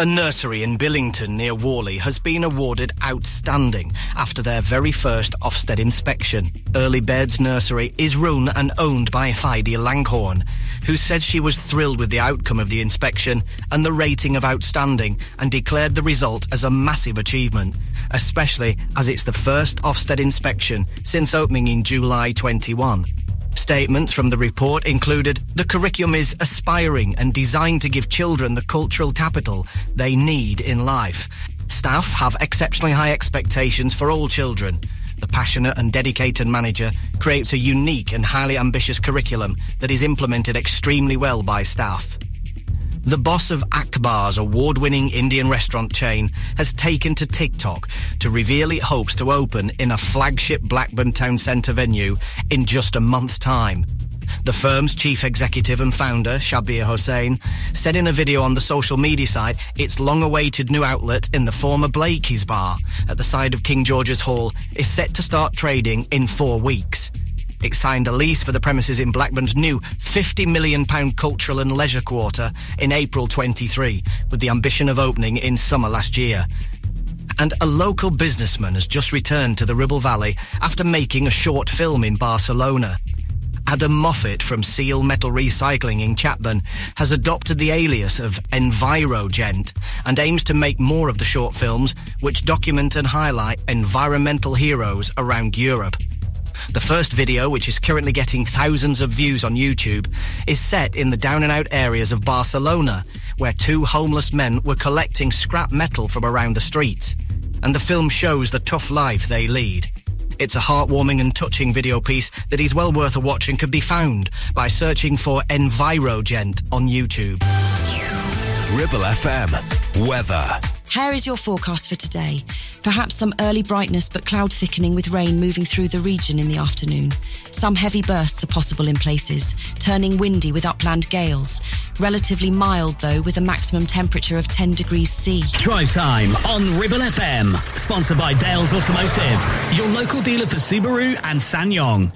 A nursery in Billington near Worley has been awarded Outstanding after their very first Ofsted inspection. Early Birds Nursery is run and owned by Fide Langhorne, who said she was thrilled with the outcome of the inspection and the rating of Outstanding, and declared the result as a massive achievement, especially as it's the first Ofsted inspection since opening in July 21. Statements from the report included, the curriculum is aspiring and designed to give children the cultural capital they need in life. Staff have exceptionally high expectations for all children. The passionate and dedicated manager creates a unique and highly ambitious curriculum that is implemented extremely well by staff. The boss of Akbar's, award-winning Indian restaurant chain, has taken to TikTok to reveal it hopes to open in a flagship Blackburn Town Centre venue in just a month's time. The firm's chief executive and founder, Shabir Hussain, said in a video on the social media site its long-awaited new outlet in the former Blakey's bar at the side of King George's Hall is set to start trading in 4 weeks. It signed a lease for the premises in Blackburn's new £50 million cultural and leisure quarter in April 23, with the ambition of opening in summer last year. And a local businessman has just returned to the Ribble Valley after making a short film in Barcelona. Adam Moffat from Seal Metal Recycling in Chatburn has adopted the alias of Envirogent and aims to make more of the short films which document and highlight environmental heroes around Europe. The first video, which is currently getting thousands of views on YouTube, is set in the down-and-out areas of Barcelona, where two homeless men were collecting scrap metal from around the streets. And the film shows the tough life they lead. It's a heartwarming and touching video piece that is well worth a watch and can be found by searching for Envirogent on YouTube. Ribble FM. Weather. Here is your forecast for today. Perhaps some early brightness, but cloud thickening with rain moving through the region in the afternoon. Some heavy bursts are possible in places, turning windy with upland gales. Relatively mild, though, with a maximum temperature of 10 degrees C. Drive time on Ribble FM. Sponsored by Dales Automotive, your local dealer for Subaru and Ssangyong.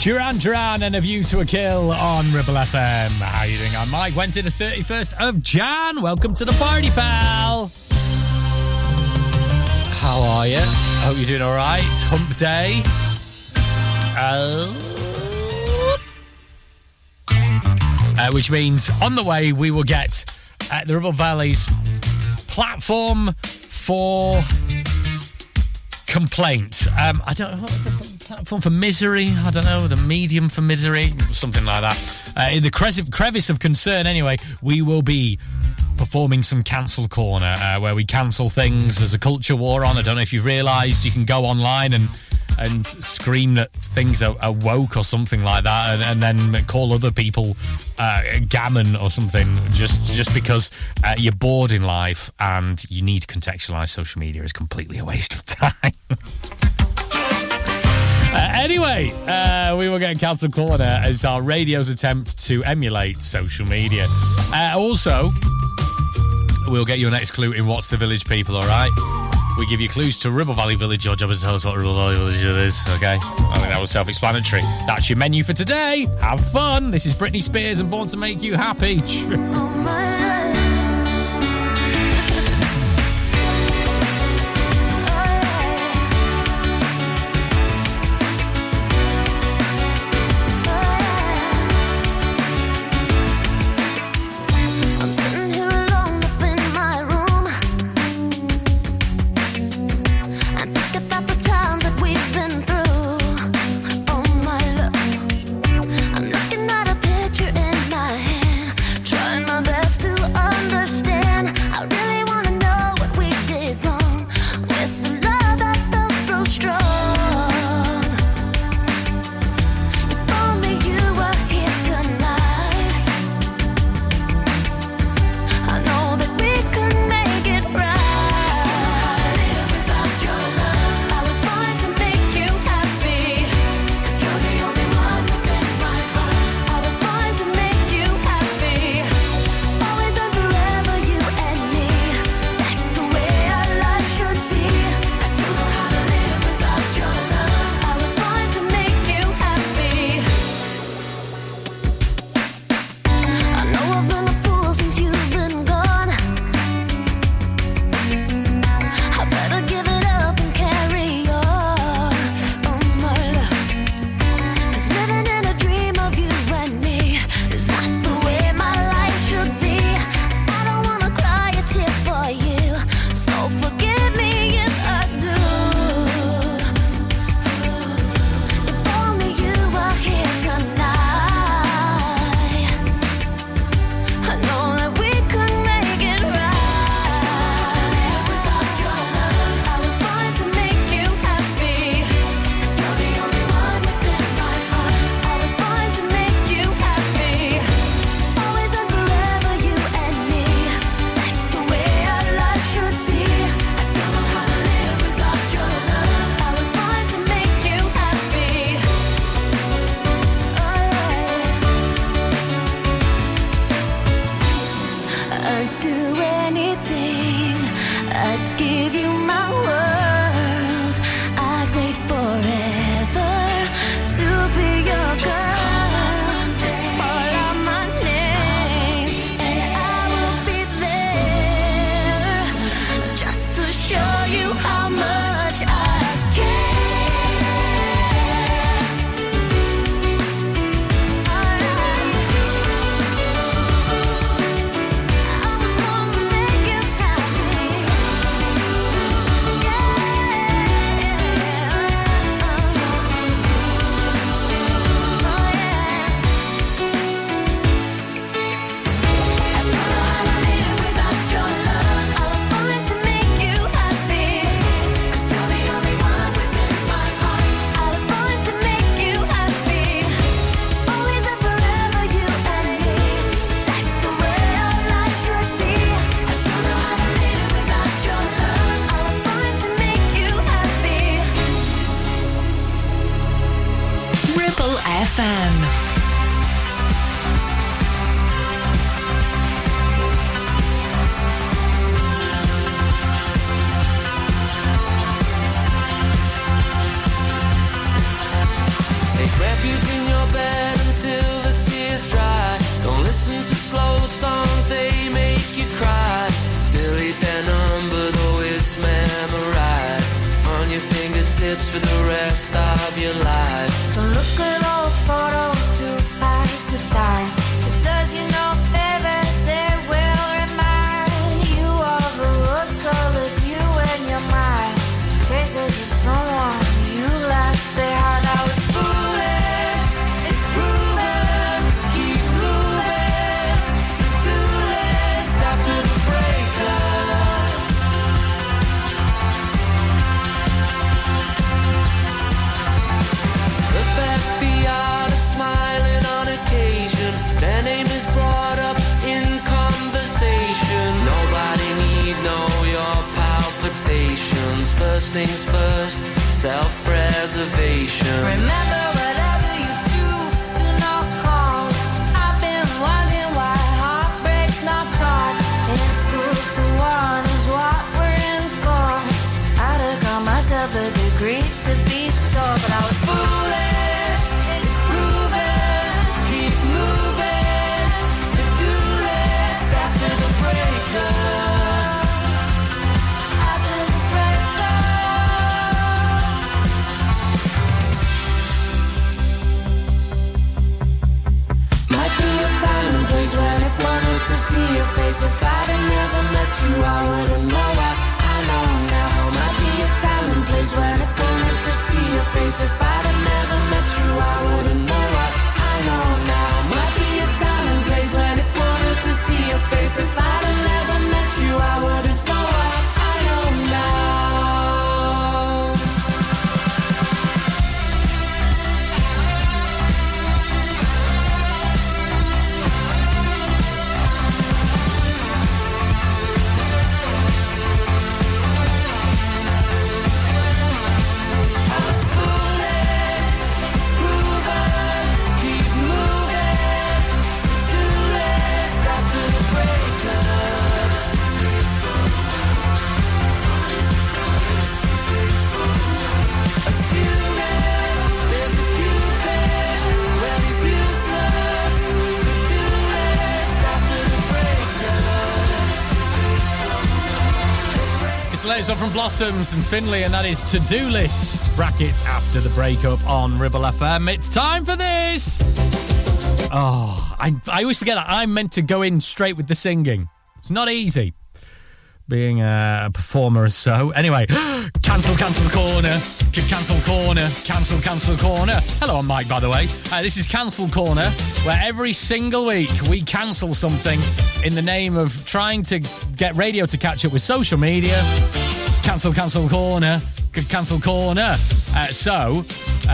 Duran Duran and A View to a Kill on Ribble FM. How are you doing? I'm Mike. Wednesday the 31st of Jan. Welcome to the party, pal. How are you? I hope you're doing all right. Hump day. Which means on the way we will get at the Ribble Valley's platform for complaint. I don't know. Platform for misery. I don't know. The medium for misery. Something like that. In the crevice of concern, anyway, we will be performing some cancel corner where we cancel things. There's a culture war on. I don't know if you've realised. You can go online and scream that things are woke or something like that, and then call other people gammon or something just because you're bored in life and you need to contextualise social media is completely a waste of time. Anyway, we will get Cancel Corner as our radio's attempt to emulate social media. Also, we'll get you an next clue in What's the Village, people, all right? We give you clues to Ribble Valley Village. Your job is to tell us what Ribble Valley Village is, okay? I think that was self-explanatory. That's your menu for today. Have fun. This is Britney Spears and Born to Make You Happy. Oh, my love. Best to your life. Don't look at old photos to pass the time. It does you no favors, they will remind you of a rose-colored view in your mind. Tastes as if someone you left behind. I was foolish, it's proven. Keep moving, to-do list after the breakup. The art of smiling on occasion, their name is brought up in conversation. Nobody need know your palpitations. First things first, self-preservation. Remember whatever you do, do not call. I've been wondering why heartbreak's not taught in school. To one is what we're in for. I took on myself a degree to be sore, but I was foolish. When it wanted to see your face, if I'd have never met you, I wouldn't know why. I know now. Might be a time and place when it wanted to see your face. If I'd have never met you, I wouldn't know why. I know now. Might be a time and place when it wanted to see your face. If I'd have never met you, I wouldn't know why. I know now. Later from Blossoms and Finley, and that is to-do list brackets after the breakup on Ribble FM. It's time for this. Oh, I always forget that I'm meant to go in straight with the singing. It's not easy being a performer, or so. Anyway, cancel corner. Hello, I'm Mike, by the way. This is Cancel Corner, where every single week we cancel something in the name of trying to get radio to catch up with social media. Cancel corner. So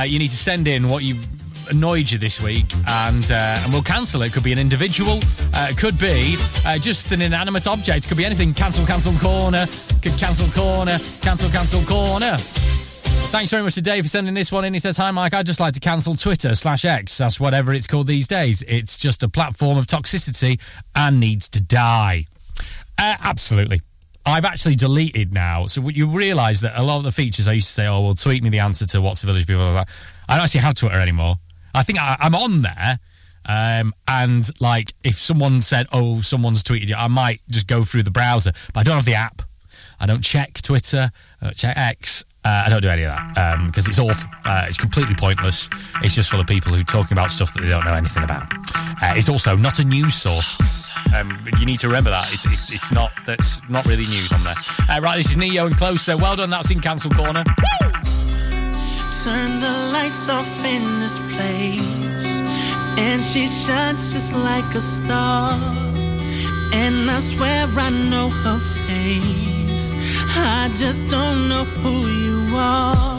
you need to send in what you annoyed you this week, and we'll cancel it. Could be an individual, it could be just an inanimate object, could be anything. Cancel corner. Thanks very much to Dave for sending this one in. He says, hi Mike, I'd just like to cancel Twitter/X. That's whatever it's called these days. It's just a platform of toxicity and needs to die. Absolutely. I've actually deleted now. So you realise that a lot of the features I used to say, oh, well, tweet me the answer to what's the village people. I don't actually have Twitter anymore. I think I'm on there, and like if someone said, "Oh, someone's tweeted you," I might just go through the browser, but I don't have the app. I don't check Twitter, I don't check X. I don't do any of that because it's awful. It's completely pointless. It's just full of people who are talking about stuff that they don't know anything about. It's also not a news source. You need to remember that. It's not. That's not really news on there. Right, this is Neo and Closer. Well done. That's in Cancel Corner. Woo! Turn the lights off in this place, and she shines just like a star. And I swear I know her face, I just don't know who you are.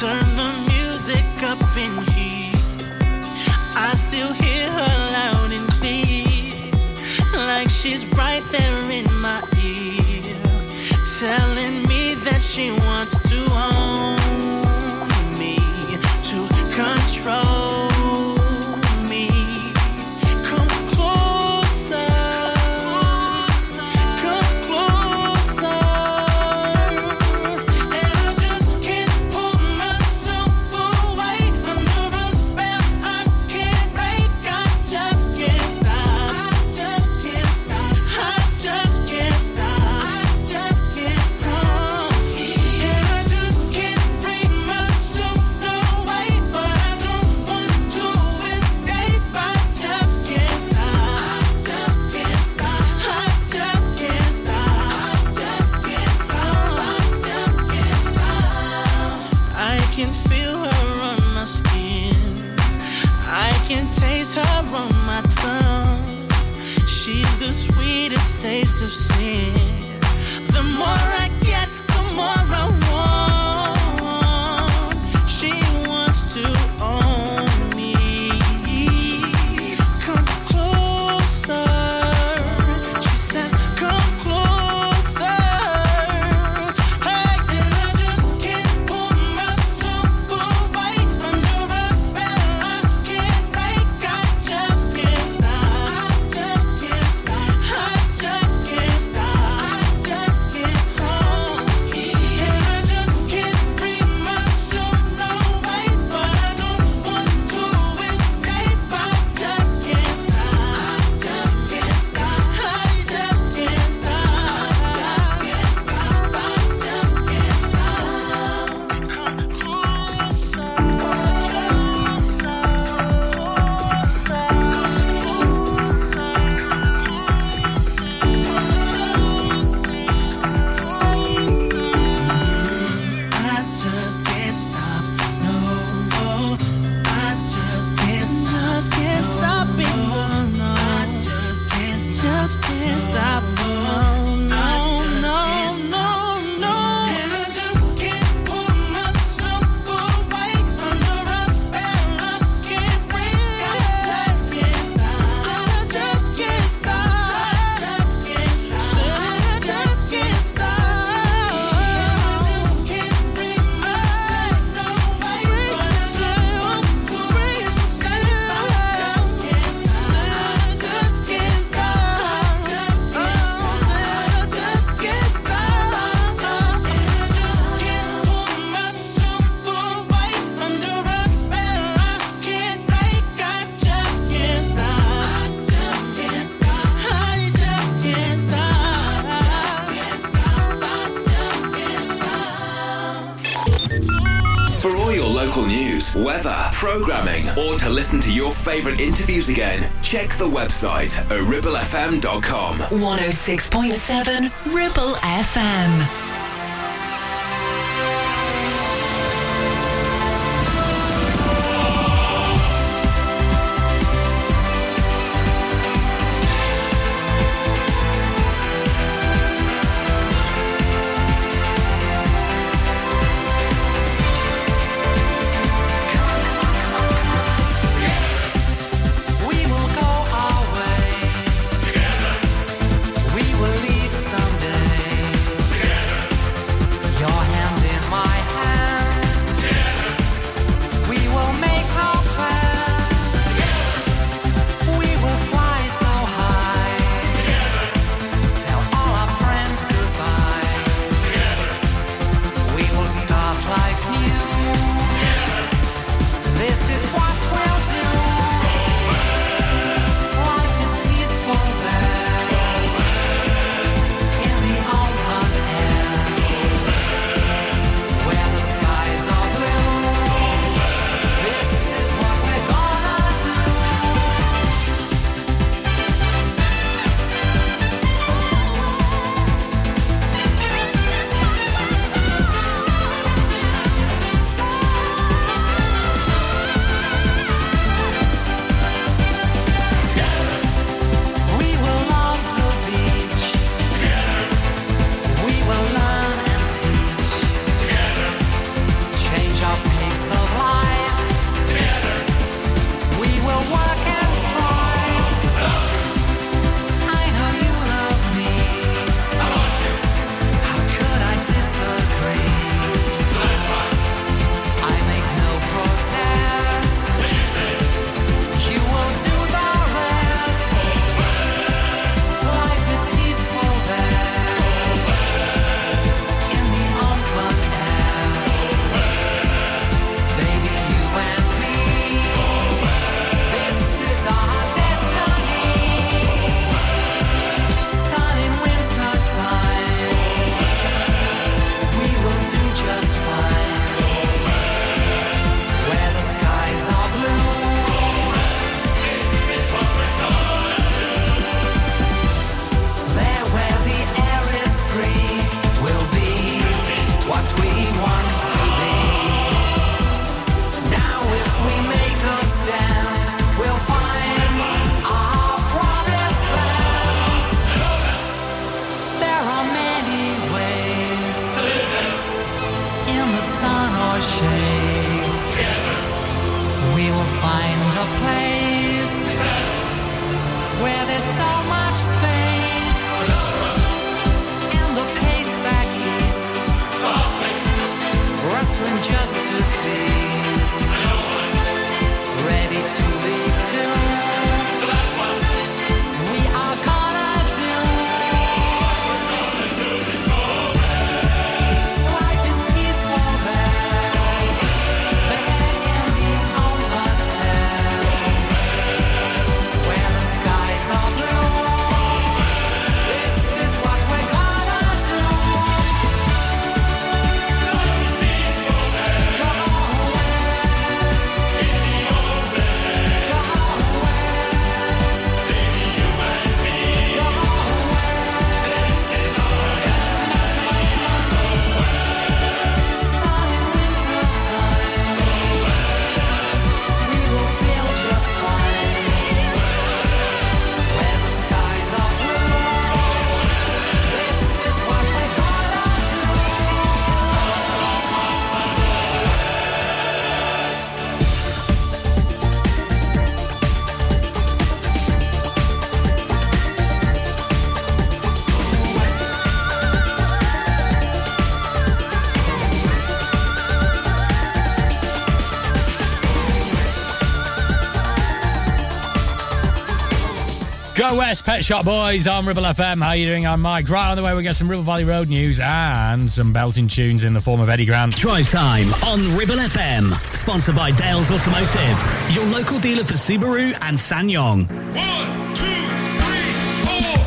Turn the music up in here, I still hear her loud and clear, like she's right there in my ear, telling me that she wants to own me, to control. the sweetest taste of sin. The more I get, the more I want. She wants to own me. Come closer. She says, come closer. And I just can't pull myself away. Under a spell I can't break. I just can't stop. I just can't stop. I just can't stop. I just can't stop. And I just can't free myself, no way. But I don't want to escape. I just can't stop. I just can't stop. I just can't stop. I just can't stop. I just can't stop. Come closer, closer, closer, closer, I just can't stop. No, I just can't stop. Just can't stop it. No, I just can't stop. Just can't stop. Oh, no, no. And I just can't pull myself away. Under a spell I can't breathe. I just can't stop. I just can't stop. I just can't stop. I just can't stop. For all your local news, weather, programming, or to listen to your favourite interviews again, check the website at ribblefm.com. 106.7 Ribble FM. We will go our way. Together. We will leave someday. Together. where there's so much space and the pace back east, rustling just to feast, ready to be tuned. So that's what we are gonna do. Life is peaceful there, but there can be over there, where the skies are blue. This is what we're gonna do. Go west, go west. Sun in winter time, we will feel just fine. Where the skies are blue, this is what we're gonna do. Go West, Pet Shop Boys on Ribble FM. How you doing? I'm Mike. Right on the way, we get some Ribble Valley Road news and some belting tunes in the form of Eddie Grant. Drive time on Ribble FM. Sponsored by Dales Automotive, your local dealer for Subaru and Ssangyong. 1, 2, 3, 4.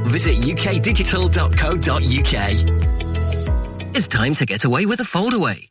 Visit ukdigital.co.uk. It's time to get away with a foldaway.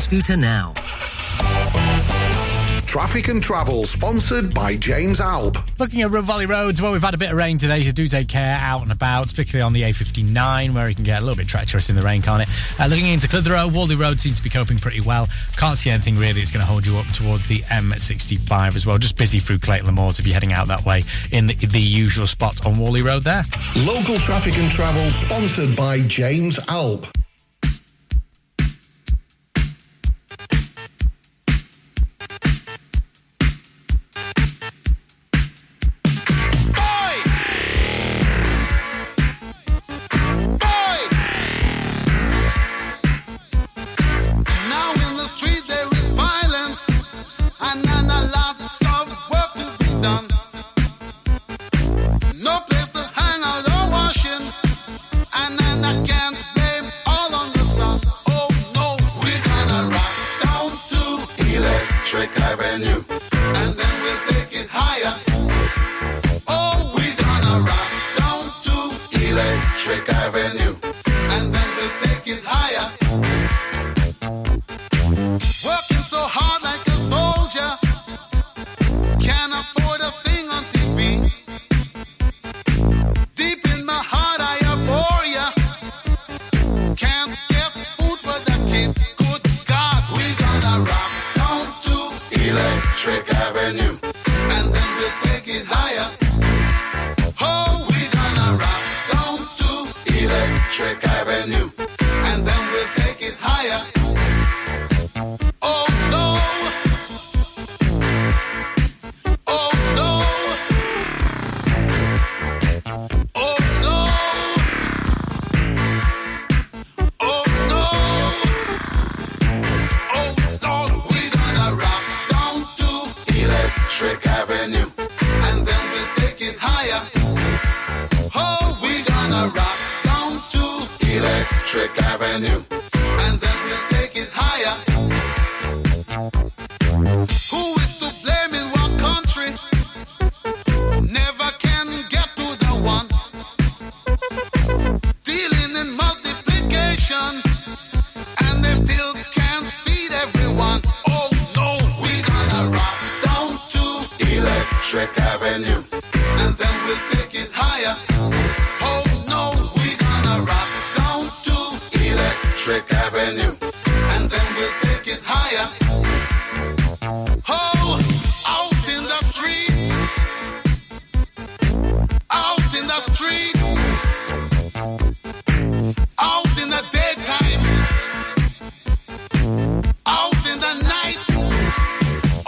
scooter now. Traffic and Travel, sponsored by James Alb. Looking at Ribble Valley roads, well, we've had a bit of rain today, so do take care out and about, particularly on the A59, where it can get a little bit treacherous in the rain, can't it? Looking into Clitheroe, Waldley Road seems to be coping pretty well. Can't see anything really that's going to hold you up towards the M65 as well. Just busy through Clayton Le Moors if you're heading out that way in the usual spot on Waldley Road there. Local Traffic and Travel, sponsored by James Alb. Now in the street there is violence and then a lot of work to be done. No place to hang out or wash in, and then I can't blame all Electric Avenue. And then we'll take it higher. Working so hard like a soldier. Can't afford a thing on TV. Deep in my heart I abhor ya. Can't get food for the kid. Good God, we gonna rock down to Electric Avenue. And then we'll take it higher. Oh, we gonna rock down to Electric Avenue. And then we'll take it higher. Oh no. Oh no. Oh no. Oh no. Oh no. We gonna rock down to Electric Avenue. And then we'll take it higher. Oh, we gonna rock down to Electric Avenue. And then we'll take it higher. Who is to blame in what country? Never can get to the one. Dealing in multiplication. And they still can't feed everyone. Oh no, we gonna rock down to Electric Avenue. And then we'll take it higher. Oh no, we gonna rock down to Electric Avenue. And then we'll take it higher. Oh, out in the street. Out in the street. Out in the daytime. Out in the night.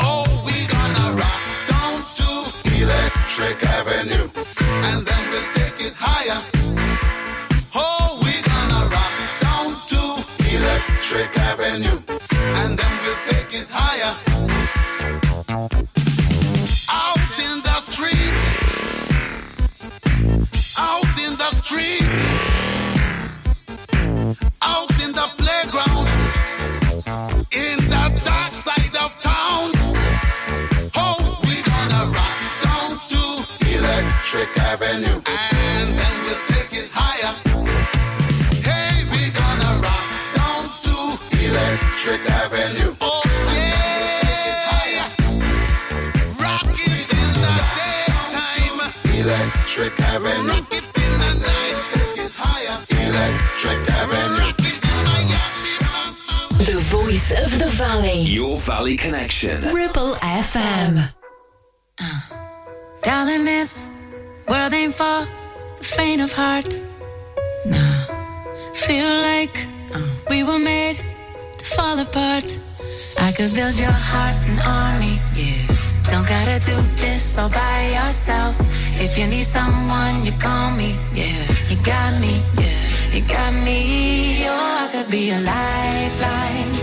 Oh, we gonna rock down to Electric Avenue. And then we'll take it higher. Oh, we gonna rock down to Electric Avenue. And then we'll take it higher. Out in the street. Out in the street. Out in the playground. In the dark side of town. Oh, we gonna rock down to Electric Avenue. And then we'll take it higher. Hey, we gonna rock down to Electric Avenue. Oh yeah, rock it in the daytime. Electric Avenue. Rock it in the night. Take it higher. Electric Avenue. Rock it in Miami. The voice of the valley. Your Valley Connection. Ribble FM. Darling, this world ain't for the faint of heart. Nah, feel like we were made to fall apart. I could build your heart an army, yeah. Don't gotta do this all by yourself. If you need someone, you call me, yeah. You got me, yeah. You got me, oh, I could be a lifeline.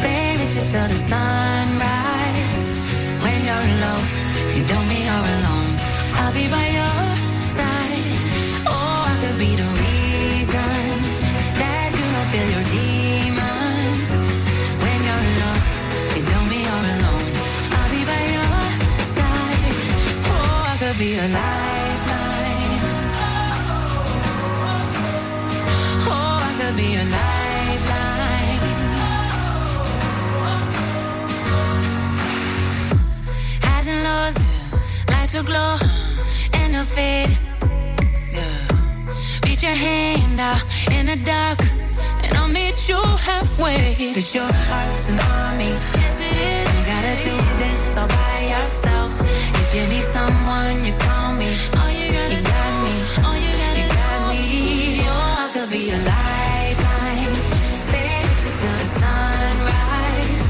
Stay with you till the sunrise. When you're alone, you don't mean you're alone. I'll be by your side. Oh, I could be the reason that you don't feel your demons. When you're alone, you don't mean you're alone. I'll be by your side. Oh, I could be your lifeline. Oh, I could be your lifeline. Highs and lows, lights will glow, and they'll fade. Reach your hand out in the dark, and I'll meet you halfway. Cause your heart's an army. Yes, it is. You gotta do this all by yourself. If you need someone, you call me. All you gotta do, got me. All you gotta do, got me. Oh, I could be your lifeline. Stay with you till the sunrise.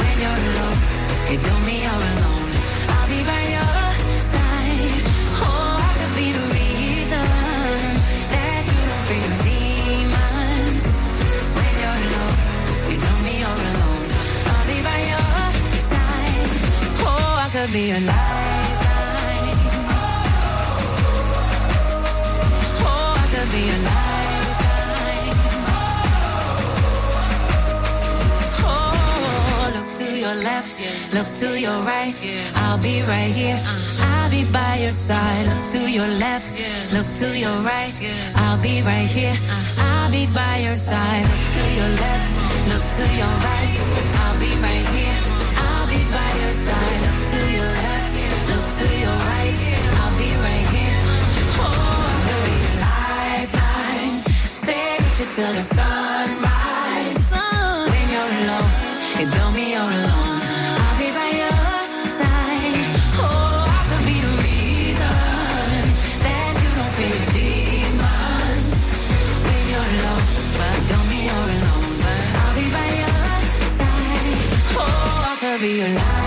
When you're alone, you don't mean you're alone. I'll be by your side. Oh, I could be the reason. I could be your lifeline. Oh, I could be your lifeline. Oh, look to your left, left, look to your right, I'll be right here, I'll be by your side. Look to your left, look to your right, I'll be right here, I'll be by your side. Look to your left, look to your right, I'll be right here, I'll be by your side. Look to your left, look to your right, I'll be right here. Oh, baby, lifeline, stay with you till the sunrise. When you're alone, it don't mean you're alone. I'll be by your side. Oh, I could be the reason that you don't feel your demons. When you're alone, but it don't mean you're alone. But I'll be by your side. Oh, I could be your life.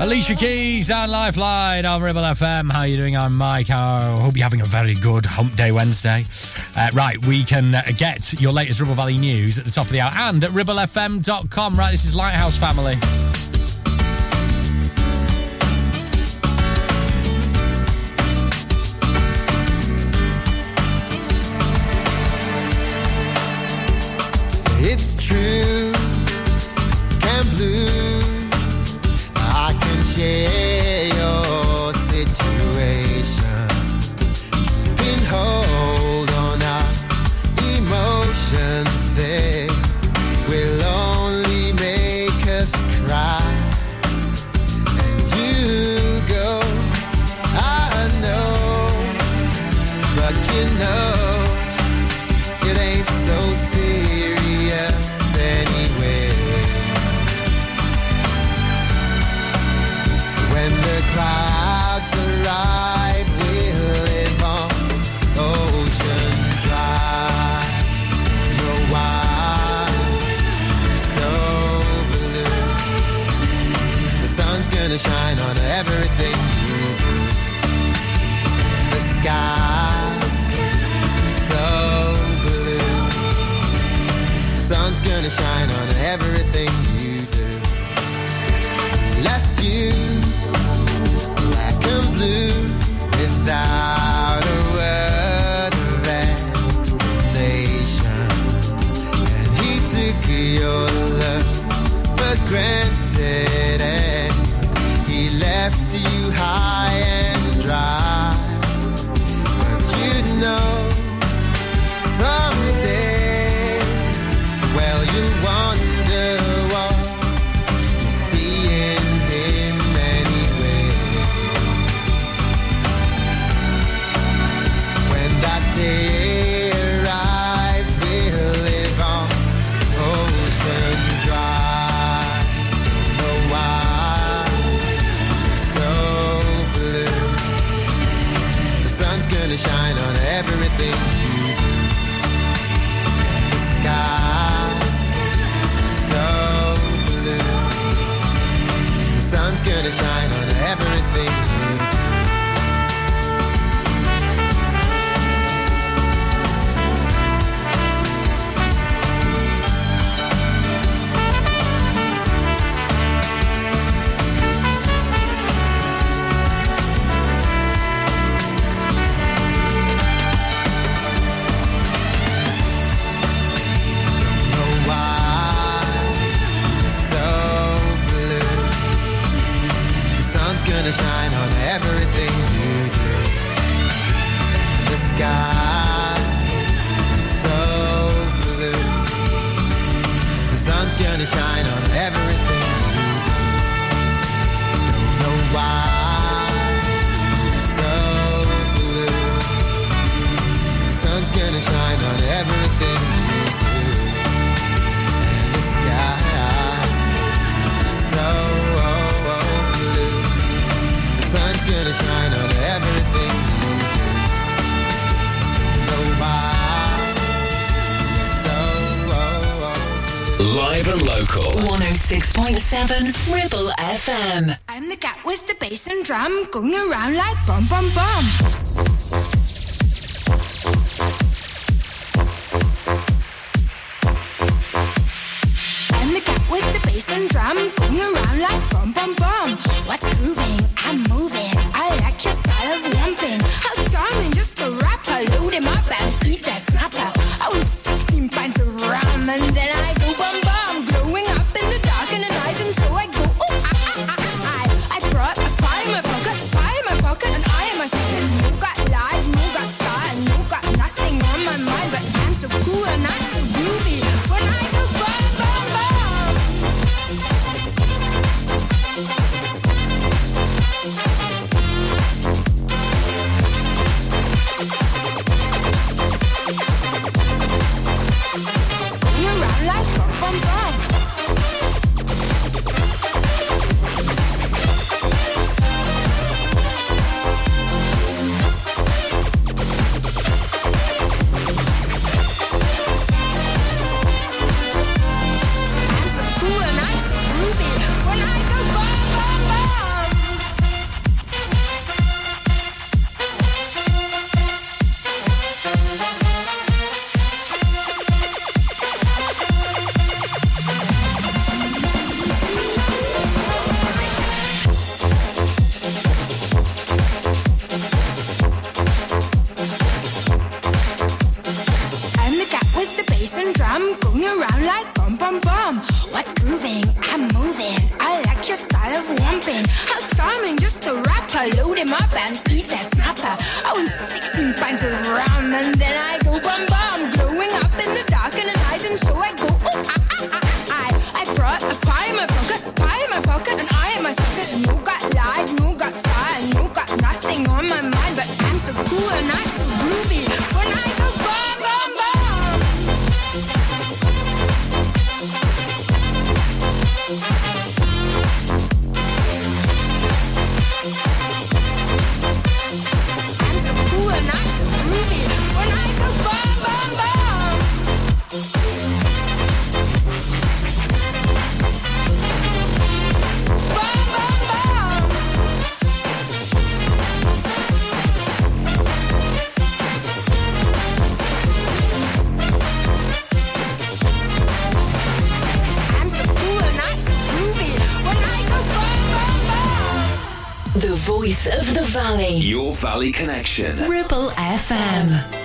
Alicia Keys and Lifeline on Ribble FM. How are you doing? I'm Mike. I hope you're having a very good Hump Day Wednesday. Right, we can get your latest Ribble Valley news at the top of the hour and at ribblefm.com. Right, this is Lighthouse Family. It's true, Camp Blue. Share your situation. Been hold on our emotions. They will only make us cry. And you go, I know, but you know it ain't so serious anyway. When the clouds arrive, we'll live on ocean drive. No wine, so blue. The sun's gonna shine on everything you do. The sky's so blue. The sun's gonna shine on everything you do. Left you blue without a word of explanation, and he took your love for granted, and he left you high and dry. But you know someday, well, you wonder what you see in him. Day arrives, we'll live on ocean drive. No wine, so blue. The sun's gonna shine on everything you do. The sky's so blue. The sun's gonna shine on everything you do. Gonna shine on everything you do. The sky's so blue. The sun's gonna shine on everything you do. Don't know why it's so blue. The sun's gonna shine on everything you do. The sky's so blue. The sun's gonna shine on everything. Live and local. 106.7 Ribble FM. I'm the cat with the bass and drum, going around like bum bum bum. With the bass and drum, going around like bum bum bum. What's grooving? I'm moving. I like your style of lumping. How charming, just a rapper. Load him up and eat that snapper. I was 16 pints of rum and then I go bum bum. Glowing up in the dark in the night, and so I go, oh, I brought a pie in my pocket, pie in my pocket, and I am a second. No got live, no got style, and no got nothing on my mind. But I'm so cool and I'm so groovy when I go bum bum bum. Valley. Your Valley Connection. Ribble FM.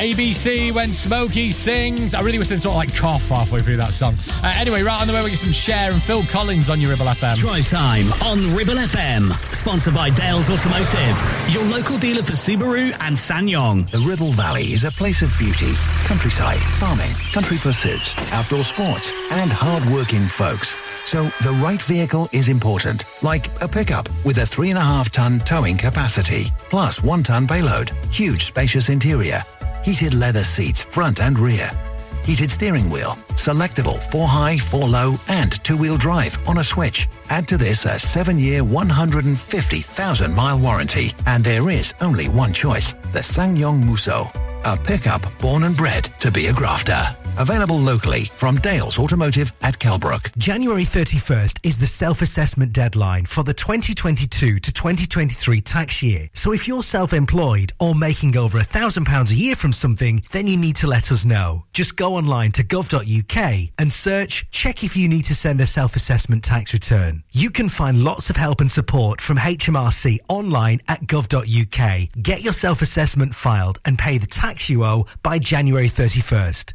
ABC, When Smokey Sings. I really wish they'd sort of like cough halfway through that song. Anyway, right on the way we get some Cher and Phil Collins on your Ribble FM. Drive time on Ribble FM. Sponsored by Dales Automotive, your local dealer for Subaru and Ssangyong. The Ribble Valley is a place of beauty, countryside, farming, country pursuits, outdoor sports and hard-working folks. So the right vehicle is important, like a pickup with a 3.5-ton towing capacity, plus 1-ton payload, huge spacious interior, heated leather seats front and rear, heated steering wheel, selectable 4-high, 4-low and 2-wheel drive on a switch. Add to this a 7-year, 150,000-mile warranty, and there is only one choice, the Ssangyong Muso, a pickup born and bred to be a grafter. Available locally from Dales Automotive at Kelbrook. January 31st is the self-assessment deadline for the 2022 to 2023 tax year. So if you're self-employed or making over £1,000 a year from something, then you need to let us know. Just go online to gov.uk and search, check if you need to send a self-assessment tax return. You can find lots of help and support from HMRC online at gov.uk. Get your self-assessment filed and pay the tax you owe by January 31st.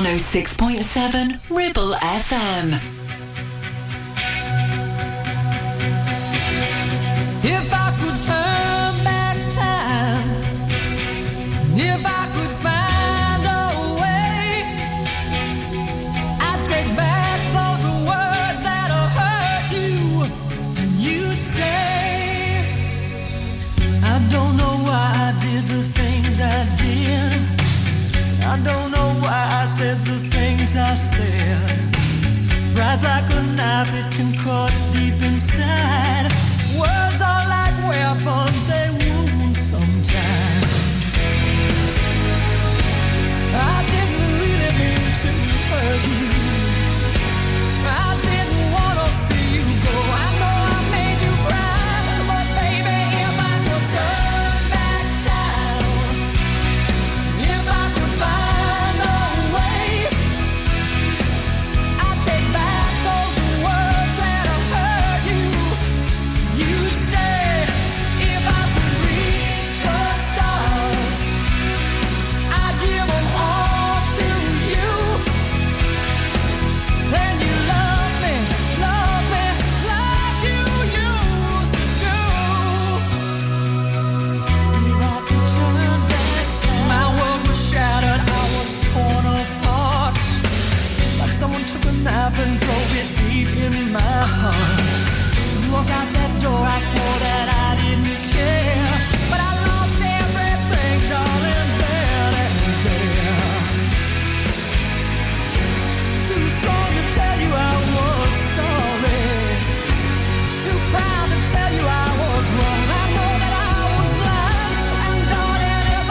106.7 Ribble FM. If I could turn back time, if I could find a way, I'd take back those words that'll hurt you and you'd stay. I don't know why I did the things I did. I don't know why I said the things I said. Pride's like a knife, it can cut deep inside. Words are like weapons, they wound sometimes. I didn't really mean to hurt you. I didn't want to see you go. I know I made you cry, but baby, if I could turn back time, if I could find knife and drove it deep in my heart. Walk out that door, I swore that I didn't care, but I lost everything, darling, there and there. Too strong to tell you I was sorry, too proud to tell you I was wrong. I know that I was blind, and darling, if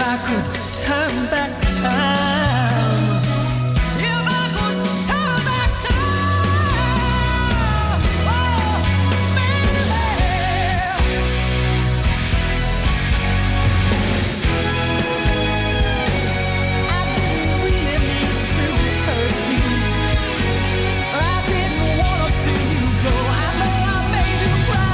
I could turn back time, if I could find turn back time, if I could turn back time, if I could turn back time, oh baby, I didn't really mean to hurt you, I didn't want to see you go. I know I made you cry,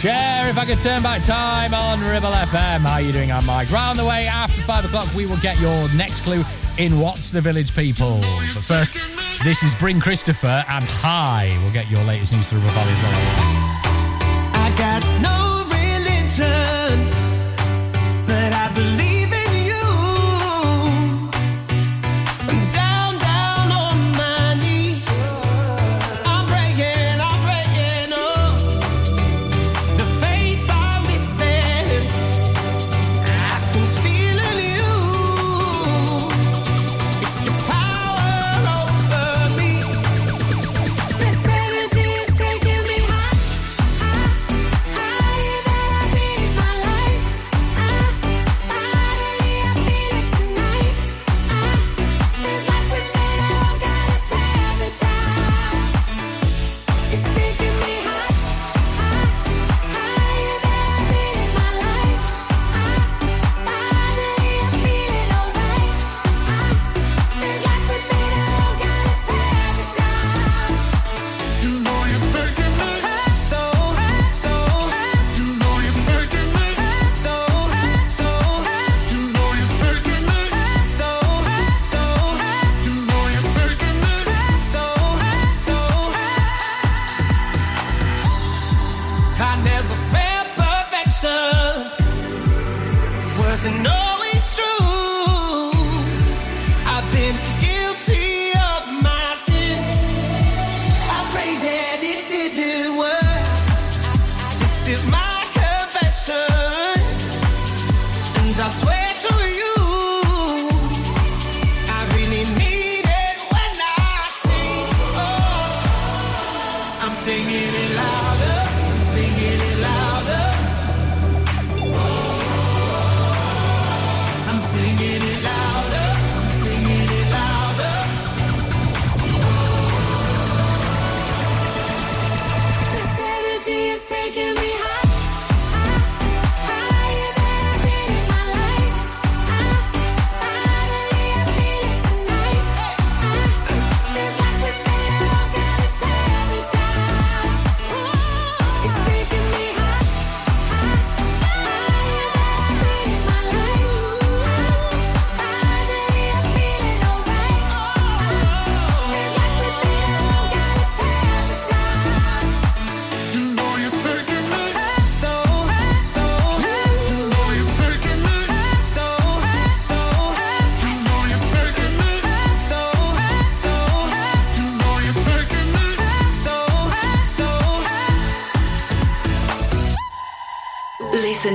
Share if I could turn back time on Ribble FM. How are you doing? I'm Mike. Round the way after 5 o'clock, we will get your next clue in What's the Village People. But first, this is Bryn Christopher and Hi. We'll get your latest news through Ribble Valley as well. I got no religion, but I believe.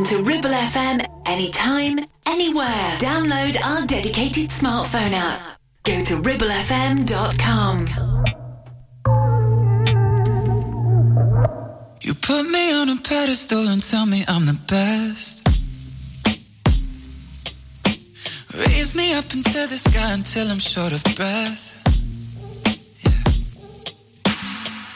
To Ribble FM anytime, anywhere. Download our dedicated smartphone app. Go to ribblefm.com. You put me on a pedestal and tell me I'm the best. Raise me up into the sky until I'm short of breath.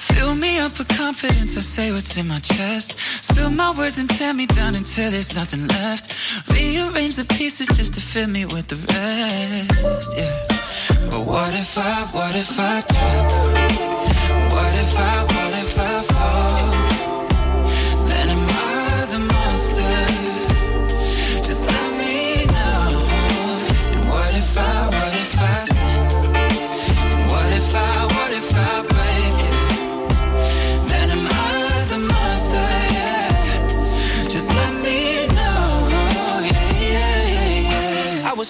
Fill me up with confidence, I say what's in my chest. Spill my words and tear me down until there's nothing left. Rearrange the pieces just to fill me with the rest, yeah. But what if I trip? What if I fall? Then am I the monster? Just let me know. And what if I sin? And what if I break? I was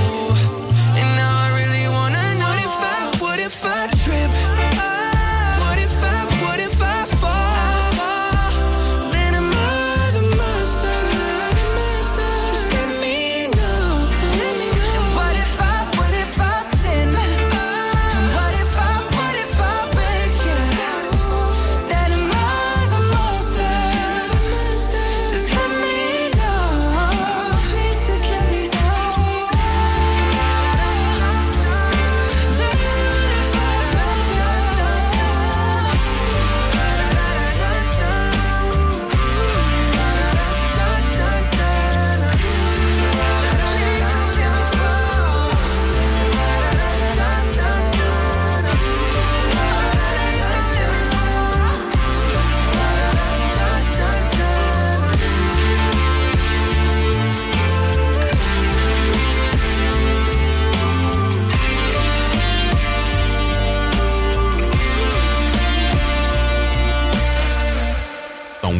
And now I really wanna know, what if I trip? What if I fall? Then am I the monster? Just let me know. And what if I sin? And what if I break it? Then am I the monster? On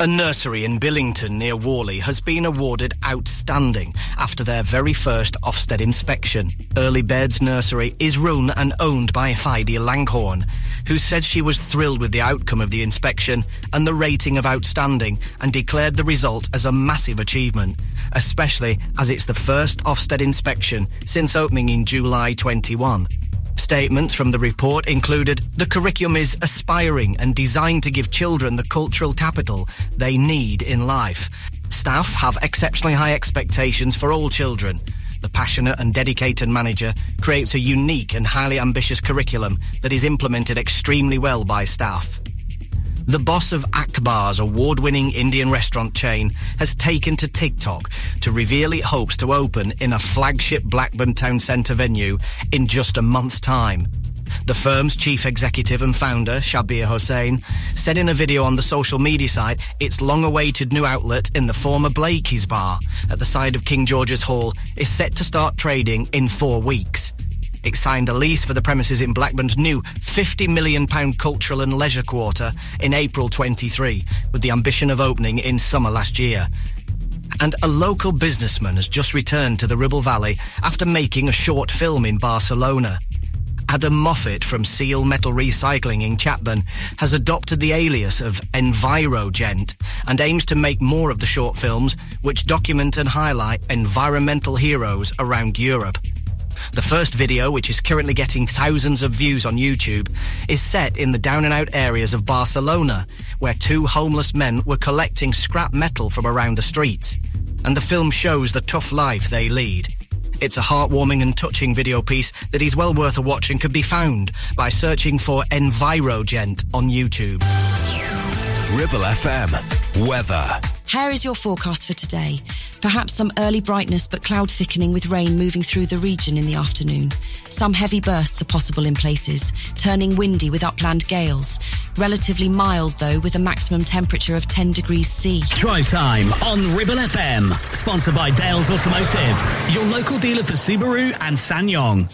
A nursery in Billington near Worley has been awarded Outstanding after their very first Ofsted inspection. Early Birds Nursery is run and owned by Fide Langhorne, who said she was thrilled with the outcome of the inspection and the rating of Outstanding and declared the result as a massive achievement, especially as it's the first Ofsted inspection since opening in July 21. Statements from the report included, the curriculum is aspiring and designed to give children the cultural capital they need in life. Staff have exceptionally high expectations for all children. The passionate and dedicated manager creates a unique and highly ambitious curriculum that is implemented extremely well by staff. The boss of Akbar's award-winning Indian restaurant chain has taken to TikTok to reveal it hopes to open in a flagship Blackburn Town Centre venue in just a month's time. The firm's chief executive and founder, Shabir Hussain, said in a video on the social media site its long-awaited new outlet in the former Blakey's bar at the side of King George's Hall is set to start trading in 4 weeks. It signed a lease for the premises in Blackburn's new £50 million cultural and leisure quarter in April 23, with the ambition of opening in summer last year. And a local businessman has just returned to the Ribble Valley after making a short film in Barcelona. Adam Moffat from Seal Metal Recycling in Chatburn has adopted the alias of Envirogent and aims to make more of the short films which document and highlight environmental heroes around Europe. The first video, which is currently getting thousands of views on YouTube, is set in the down-and-out areas of Barcelona, where two homeless men were collecting scrap metal from around the streets. And the film shows the tough life they lead. It's a heartwarming and touching video piece that is well worth a watch and can be found by searching for Envirogent on YouTube. Ribble FM. Weather. Here is your forecast for today. Perhaps some early brightness but cloud thickening with rain moving through the region in the afternoon. Some heavy bursts are possible in places, turning windy with upland gales. Relatively mild though, with a maximum temperature of 10 degrees C. Drive time on Ribble FM. Sponsored by Dales Automotive, your local dealer for Subaru and Ssangyong.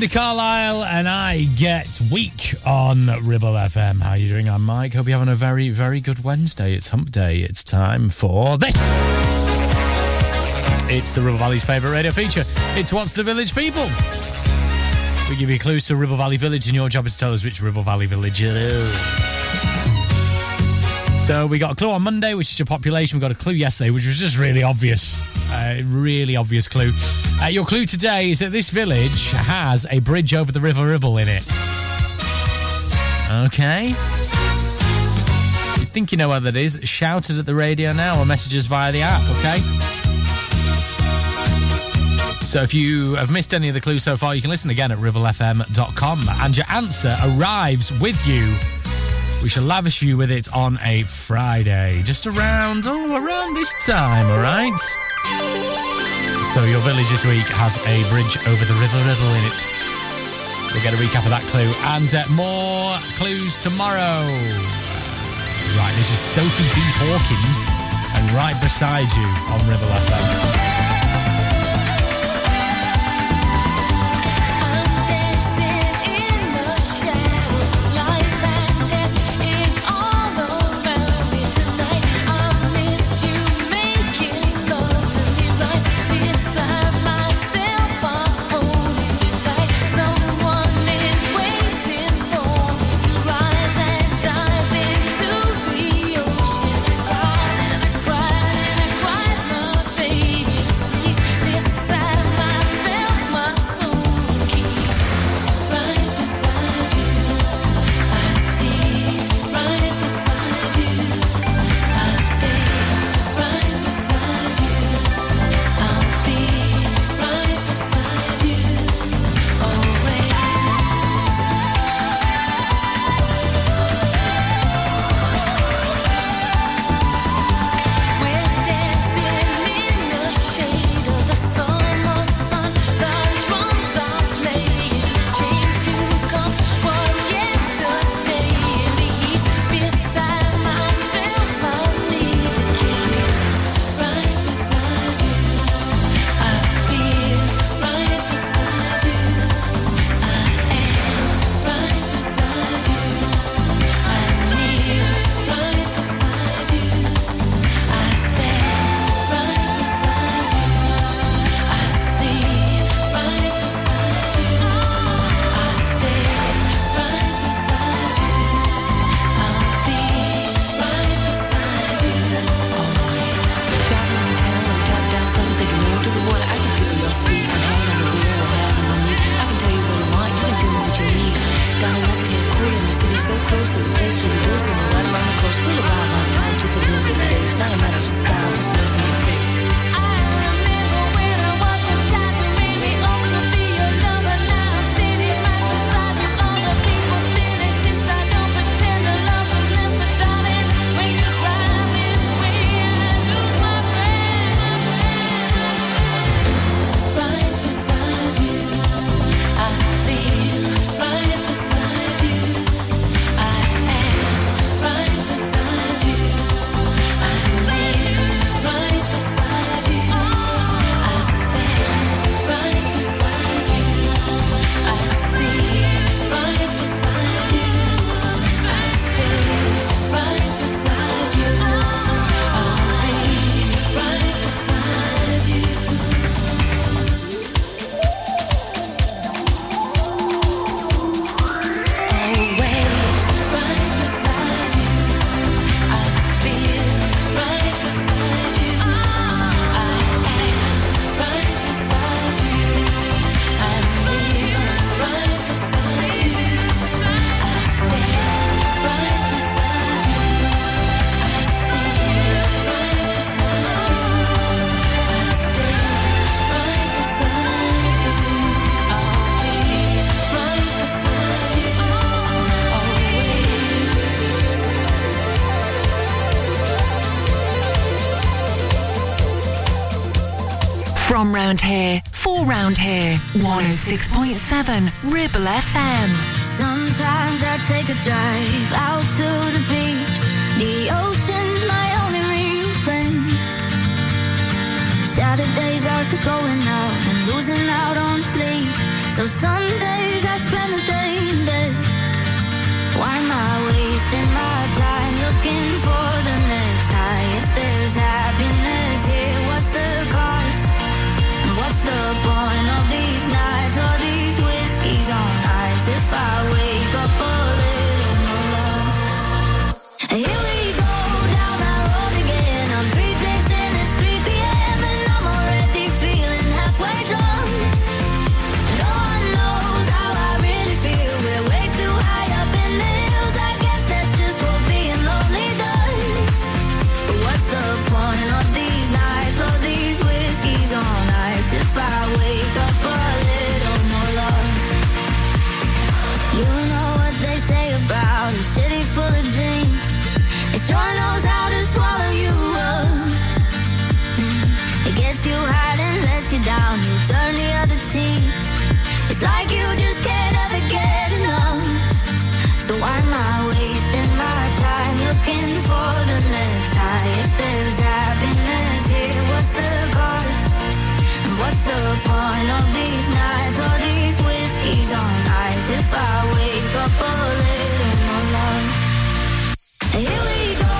Linda Carlisle and I get weak on Ribble FM. How are you doing? I'm Mike. Hope you're having a very, very good Wednesday. It's hump day. It's time for this. It's the Ribble Valley's favourite radio feature. It's What's the Village People? We give you clues to Ribble Valley Village, and your job is to tell us which Ribble Valley Village it is. So we got a clue on Monday, which is your population. We got a clue yesterday, which was just really obvious. Really obvious clue. Your clue today is that this village has a bridge over the River Ribble in it. Okay. You think you know where that is? Shout it at the radio now or message us via the app, okay? So if you have missed any of the clues so far, you can listen again at ribblefm.com and your answer arrives with you. We shall lavish you with it on a Friday, just around this time, all right? So your village this week has a bridge over the River Ribble in it. We'll get a recap of that clue and more clues tomorrow. Right, this is Sophie B. Hawkins and Right Beside You on Ribble FM. From round here, for round here, 106.7 Ribble FM. Sometimes I take a drive out to the beach. The ocean's my only real friend. Saturdays are for going out and losing out on sleep. So some days I spend the day in bed. Why am I wasting my time looking for the next high? If there's happiness here, what's the cost? What's the point of these nights or these whiskeys on ice? If I wake up a little more lost, here we go. It's like you just can't ever get enough. So why am I wasting my time looking for the next high? If there's happiness here, what's the cost? And what's the point of these nights or these whiskeys on ice? If I wake up a little more lost, here we go.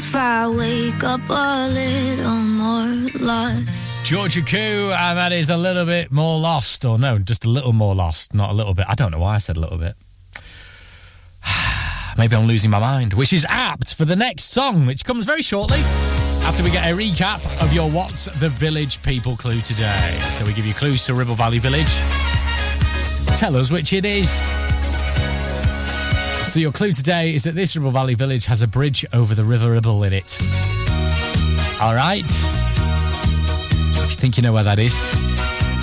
If I wake up a little more lost. Georgia Koo, and that is a little bit more lost. Or no, just a little more lost, not a little bit. I don't know why I said a little bit. Maybe I'm losing my mind, which is apt for the next song, which comes very shortly after we get a recap of your What's the Village People clue today. So we give you clues to Ribble Valley Village. Tell us which it is. So your clue today is that this Ribble Valley village has a bridge over the River Ribble in it. All right? If you think you know where that is,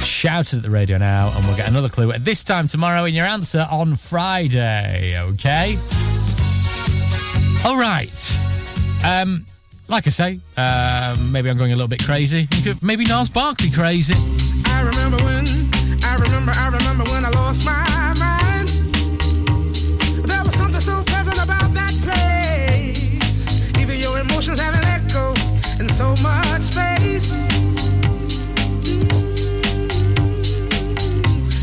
shout it at the radio now and we'll get another clue at this time tomorrow in your answer on Friday, OK? All right. Like I say, maybe I'm going a little bit crazy. Maybe Niles Barkley crazy. I remember when I lost my mind. So pleasant about that place. Even your emotions have an echo in so much space.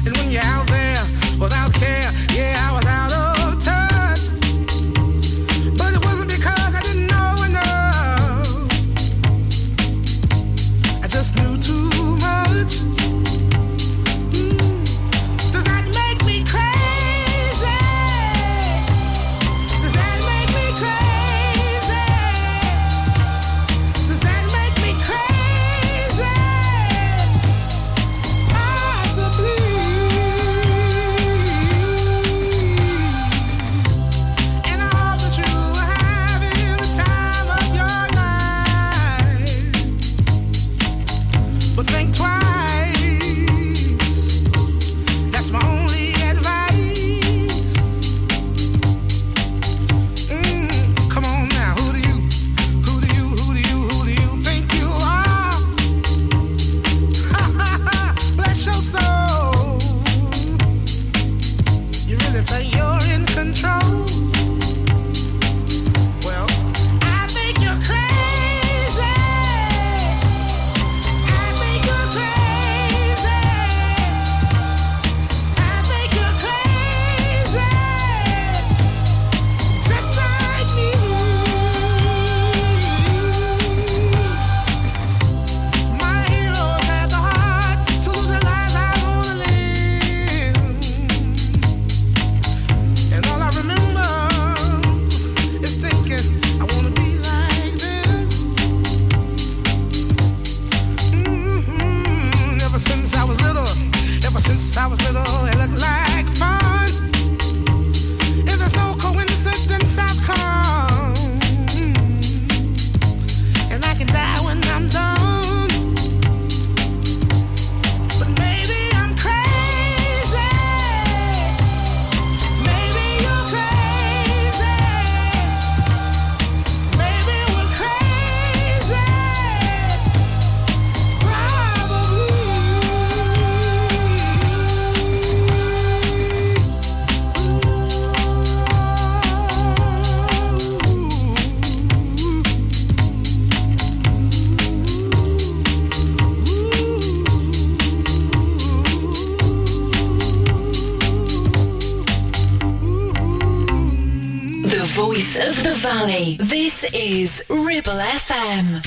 And when you're out there without care, yeah, I was out of touch. But it wasn't because I didn't know enough. I just knew too much. You're crazy. voice of the valley. This is Ribble FM.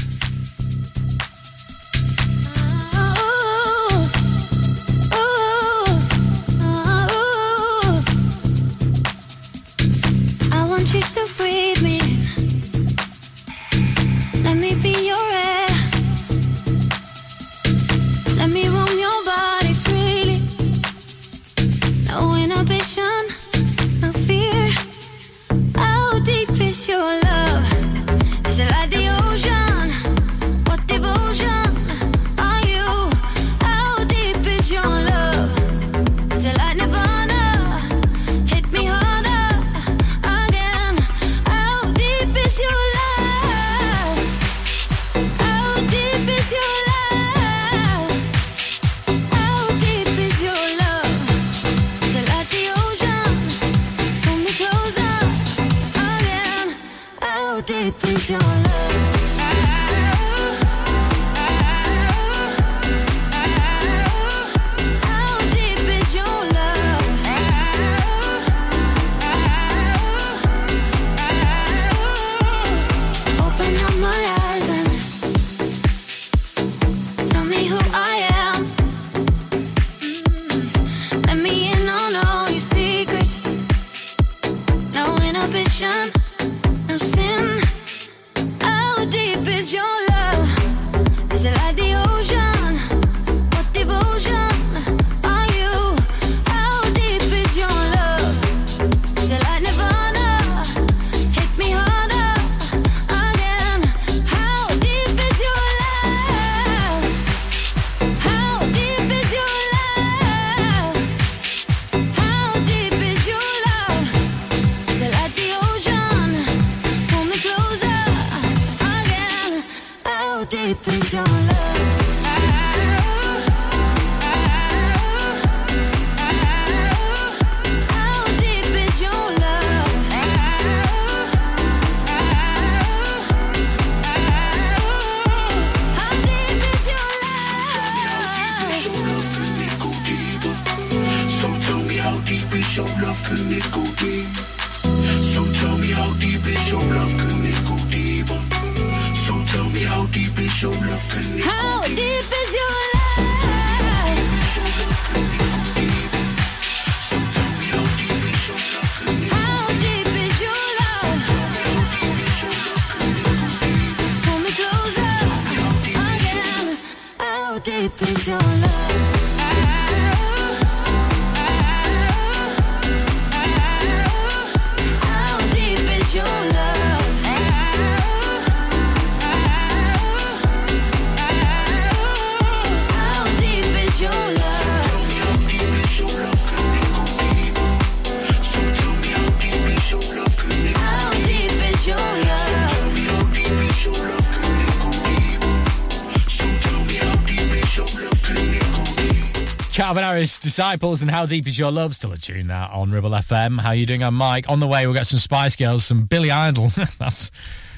Carbonara's Disciples and How Deep Is Your Love? Still a tune that on Ribble FM. How are you doing? I'm Mike. On the way, we'll get some Spice Girls, some Billy Idol. That's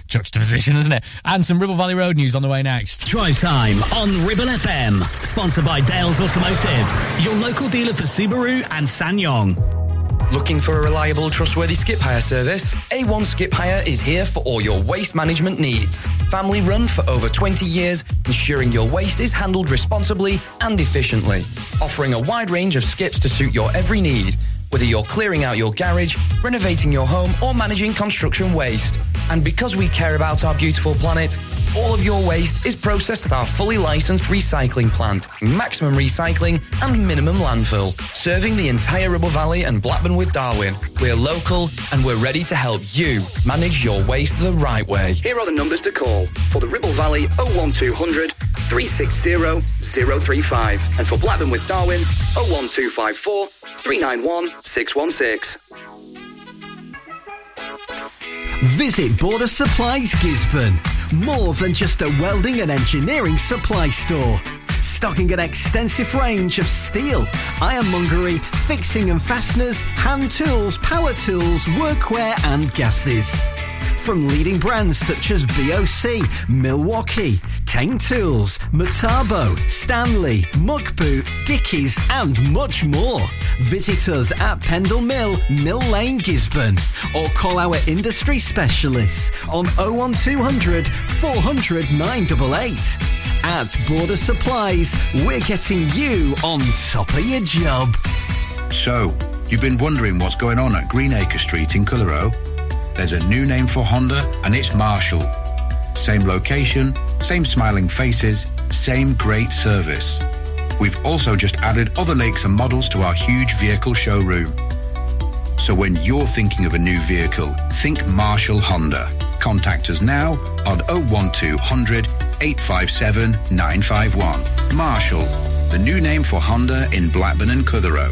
juxtaposition, isn't it? And some Ribble Valley Road news on the way next. Drive time on Ribble FM. Sponsored by Dales Automotive, your local dealer for Subaru and Ssangyong. Looking for a reliable, trustworthy skip hire service? A1 Skip Hire is here for all your waste management needs. Family run for over 20 years, ensuring your waste is handled responsibly and efficiently. Offering a wide range of skips to suit your every need, whether you're clearing out your garage, renovating your home, or managing construction waste. And because we care about our beautiful planet, all of your waste is processed at our fully licensed recycling plant, maximum recycling and minimum landfill, serving the entire Ribble Valley and Blackburn with Darwin. We're local and we're ready to help you manage your waste the right way. Here are the numbers to call for the Ribble Valley: 01200 360 035 and for Blackburn with Darwin 01254 391 616. Visit Border Supplies Gisburn, more than just a welding and engineering supply store. Stocking an extensive range of steel, ironmongery, fixing and fasteners, hand tools, power tools, workwear and gases. from leading brands such as BOC, Milwaukee, Teng Tools, Metabo, Stanley, Muckboot, Dickies and much more. Visit us at Pendle Mill, Mill Lane, Gisburn, or call our industry specialists on 01200 400 988. At Border Supplies, we're getting you on top of your job. So, you've been wondering what's going on at Greenacre Street in Clitheroe? There's a new name for Honda and it's Marshall. Same location, same smiling faces, same great service. We've also just added other makes and models to our huge vehicle showroom. So when you're thinking of a new vehicle, think Marshall Honda. Contact us now on 01200 857 951. Marshall, the new name for Honda in Blackburn and Clitheroe.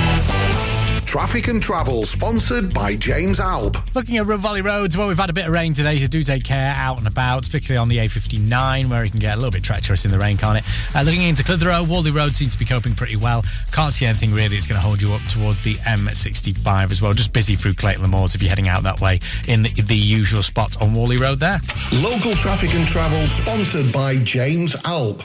Traffic and Travel, sponsored by James Alb. Looking at Ribble Valley roads, well, we've had a bit of rain today, so do take care out and about, particularly on the A59, where it can get a little bit treacherous in the rain, can't it? Looking into Clitheroe, Whalley Road seems to be coping pretty well. Can't see anything really that's going to hold you up towards the M65 as well. Just busy through Clayton Le Moors if you're heading out that way in the usual spot on Whalley Road there. Local Traffic and Travel, sponsored by James Alb.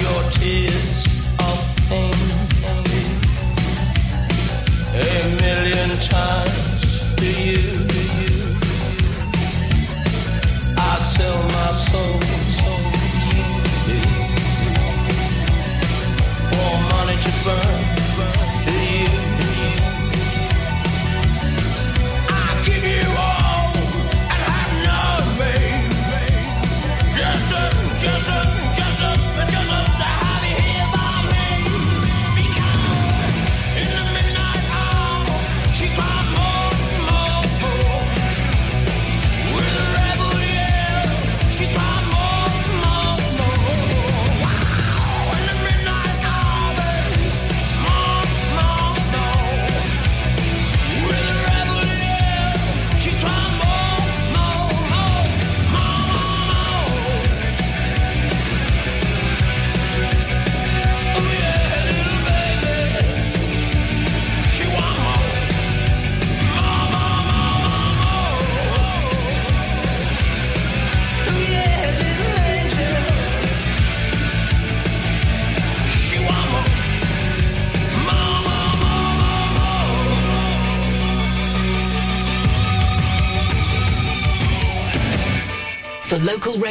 Your tears of pain. times to you. I tell my soul, more money to burn to you. I give you all and have nothing. Just to have you here by me. Because in the midnight hour, she's my local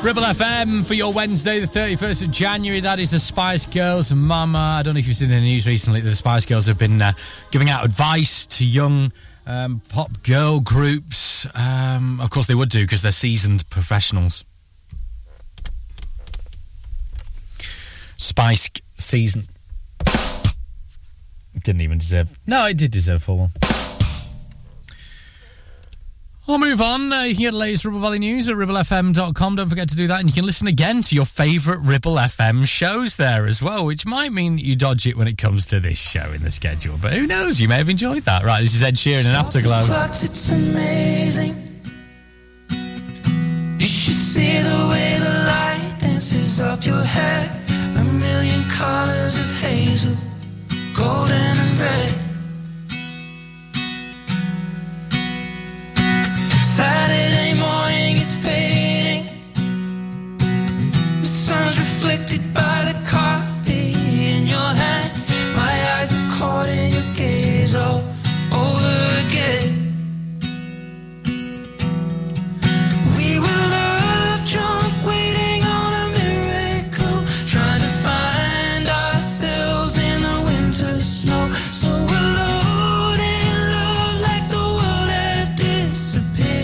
Ribble FM for your Wednesday, the 31st of January. That is the Spice Girls, Mama. I don't know if you've seen the news recently that the Spice Girls have been giving out advice to young pop girl groups. Of course, they would do because they're seasoned professionals. spice season. Didn't even deserve... No, it did deserve a full one. We'll move on. You can get the latest Ribble Valley news at ribblefm.com. Don't forget to do that. And you can listen again to your favourite Ribble FM shows there as well, which might mean that you dodge it when it comes to this show in the schedule. But who knows? You may have enjoyed that. Right, this is Ed Sheeran and Afterglow. Clocks, it's amazing. You should see the way the light dances up your head. A million colours of hazel, golden and red. Saturday morning is fading. The sun's reflected by the coffee in your hand. My eyes are caught in your gaze all over again. We were love drunk, waiting on a miracle, trying to find ourselves in the winter snow. So we're loaded in love like the world had disappeared.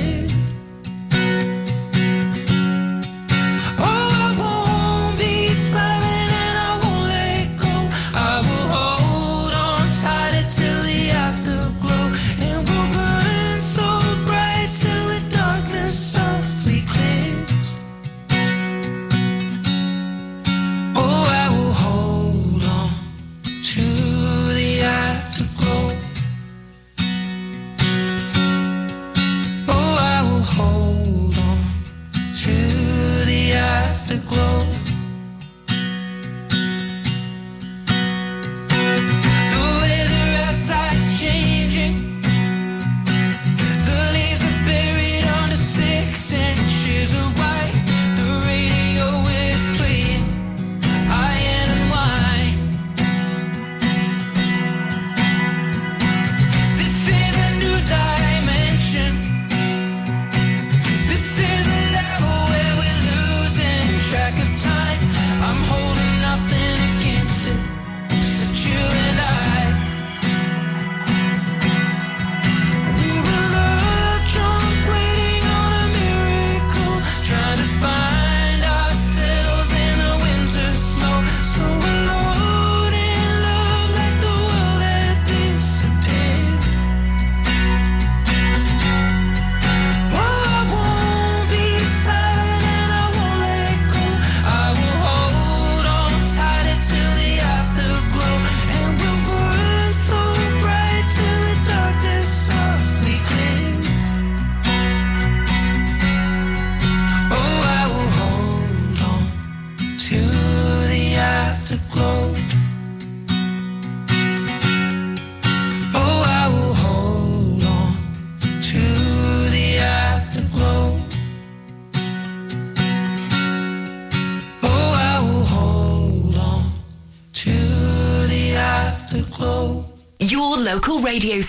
Local radio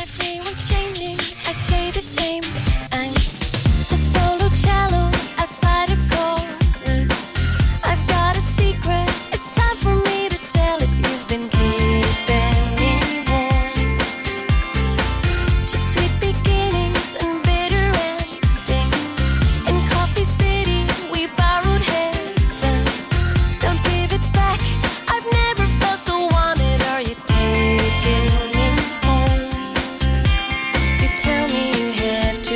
Everyone's changing, I stay the same. I'm the solo cello outside of chorus. I've got a secret, it's time for me to tell it. You've been keeping me warm. To sweet beginnings and bitter endings. In Coffee City we borrowed heads. Tell me you have to.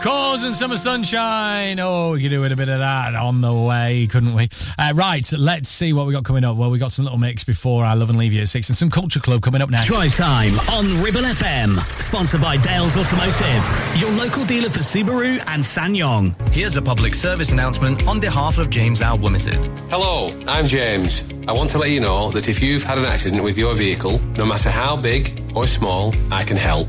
Cause and summer sunshine. Oh, we could do with a bit of that on the way, couldn't we? Right, let's see what we got coming up. Well, we got some little mix before I Love and Leave You at 6 and some Culture Club coming up next. Drive Time on Ribble FM. Sponsored by Dales Automotive, your local dealer for Subaru and Ssangyong. Here's a public service announcement on behalf of James Alb Limited. Hello, I'm James. I want to let you know that if you've had an accident with your vehicle, no matter how big or small, I can help.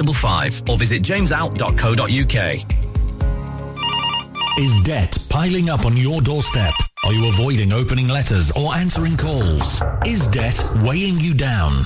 or visit jamesout.co.uk. Is debt piling up on your doorstep? Are you avoiding opening letters or answering calls? Is debt weighing you down?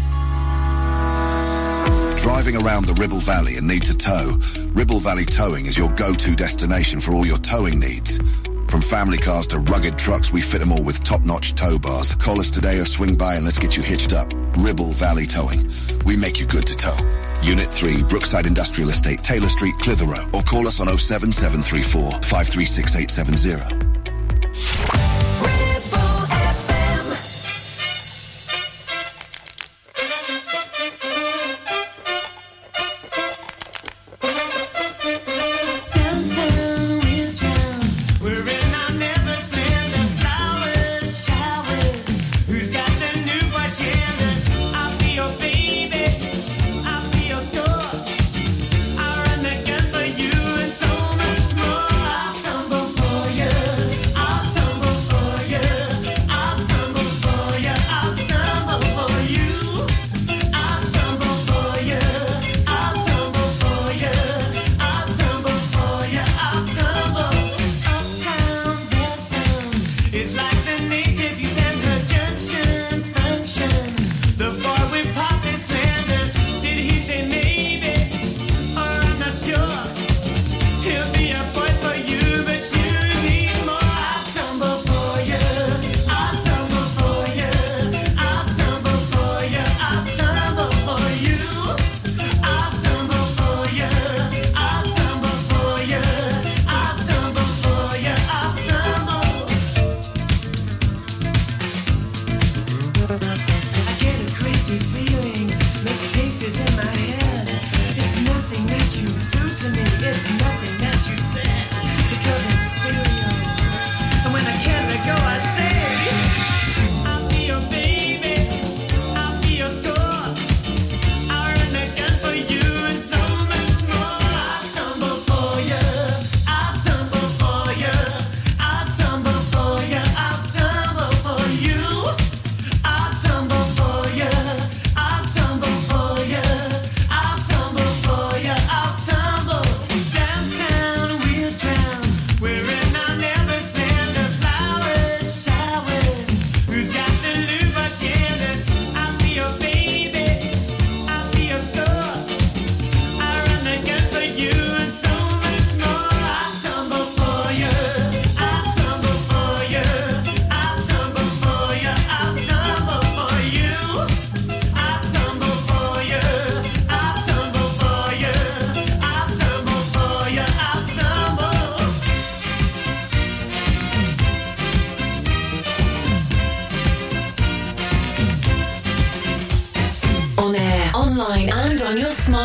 Driving around the Ribble Valley and need to tow? Ribble Valley Towing is your go-to destination for all your towing needs. From family cars to rugged trucks, we fit them all with top-notch tow bars. Call us today or swing by and let's get you hitched up. Ribble Valley Towing. We make you good to tow. Unit 3, Brookside Industrial Estate, Taylor Street, Clitheroe. Or call us on 07734 536870.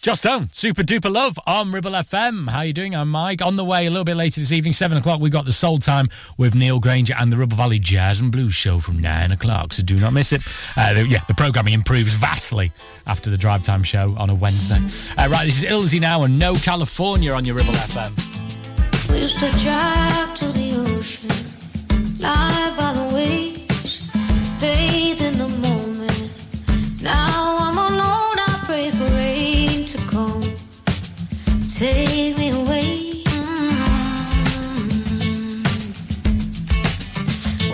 Just Stone, Super Duper Love on Ribble FM. How are you doing? I'm Mike. On the way a little bit later this evening, 7 o'clock, we've got the Soul Time with Neil Granger and the Ribble Valley Jazz and Blues Show from 9 o'clock, so do not miss it. The programming improves vastly after the Drive Time show on a Wednesday. Right, this is Ilsey now and No California on your Ribble FM. We used to drive to the ocean, lie by the waves, bathe in the moment. Now I'm alone, I pray for rain to come, take me away.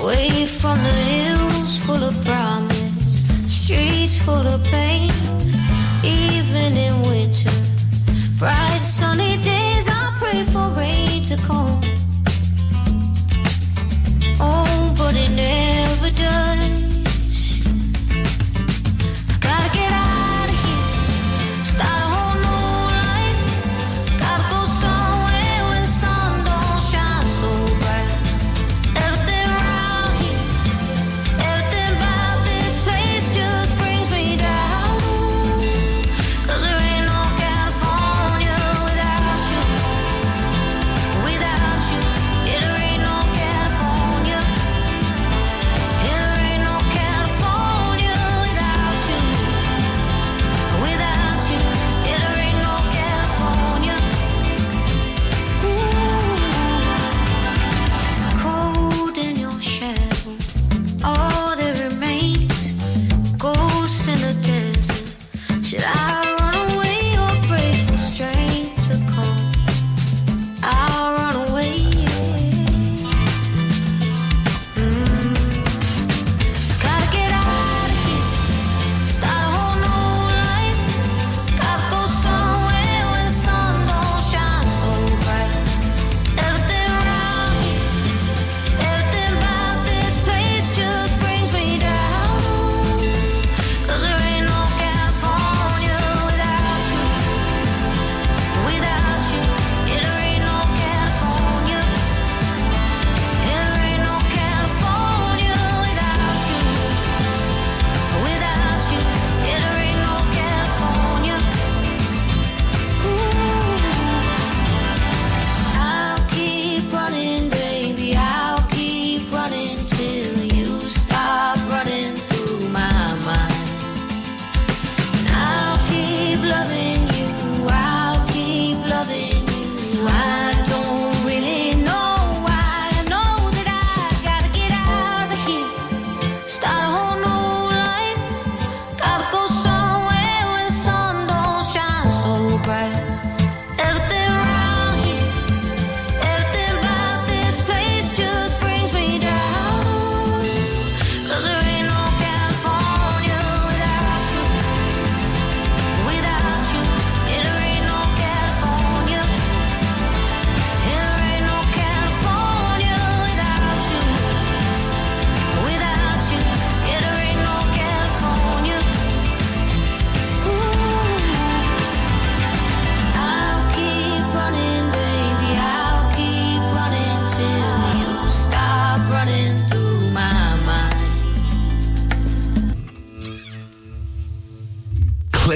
Away from the hills full of promise, streets full of pain, even in winter. Bright sunny days, I pray for rain to come. Oh, but it never does. I gotta get out of here, start a whole new life. Gotta go somewhere where the sun don't shine so bright. Everything around here, everything about this place just brings me down. Cause there ain't no California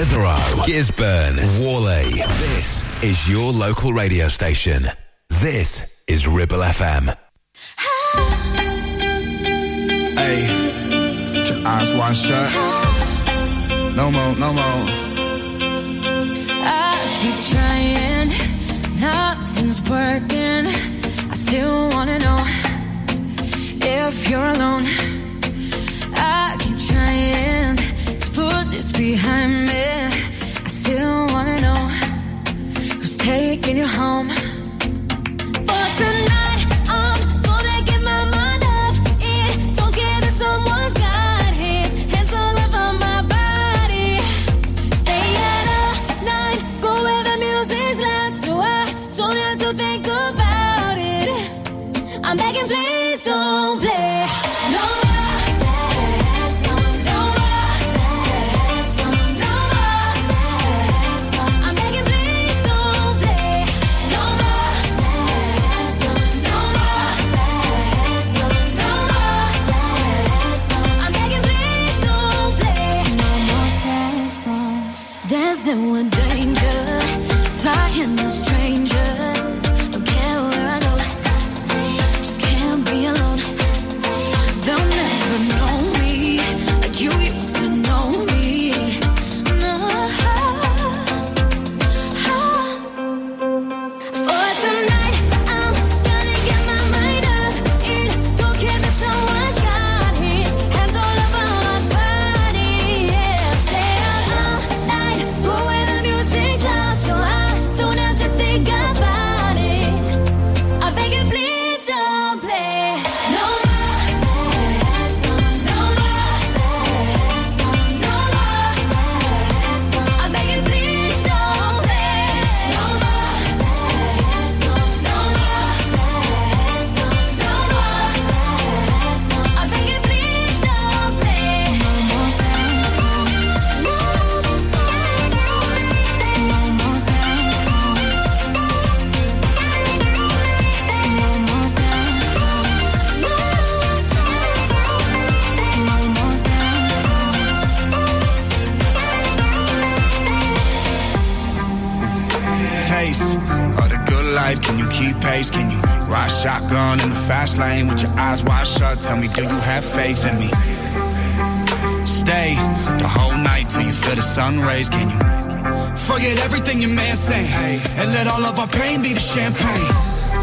Clitheroe, Gisburn, Worley. This is your local radio station. This is Ribble FM. Hey, put your eyes wide shut. No more, no more. I keep trying, nothing's working. I still wanna know if you're alone. I keep trying to put this behind me. I still wanna know who's taking you home. For tonight, I'm gonna get my mind up. It don't care that someone's got his hands all over my body. Stay out all night, go where the music's loud, so I don't have to think about it. I'm begging, please don't play. No. And we're dangerous, flying the strangers. Don't care where I go, just can't be alone. They'll never know me like you used to know me. No. For tonight, I'm gonna get my mind up. It don't care that someone's got his hands all over my body. Yeah, stay out all night. Can you keep pace? Can you ride shotgun in the fast lane with your eyes wide shut? Tell me, do you have faith in me? Stay the whole night till you feel the sun rays. Can you forget everything your man say and let all of our pain be the champagne?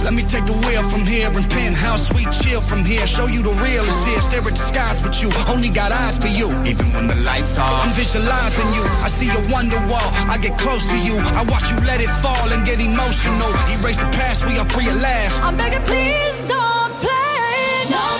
Let me take the wheel from here and penthouse sweet chill from here. Show you the real is here. Stare at the skies with you. Only got eyes for you. Even when the lights are, I'm visualizing you. I see a wonder wall. I get close to you. I watch you let it fall and get emotional. Erase the past. We are free at last. I'm begging, please don't play. No.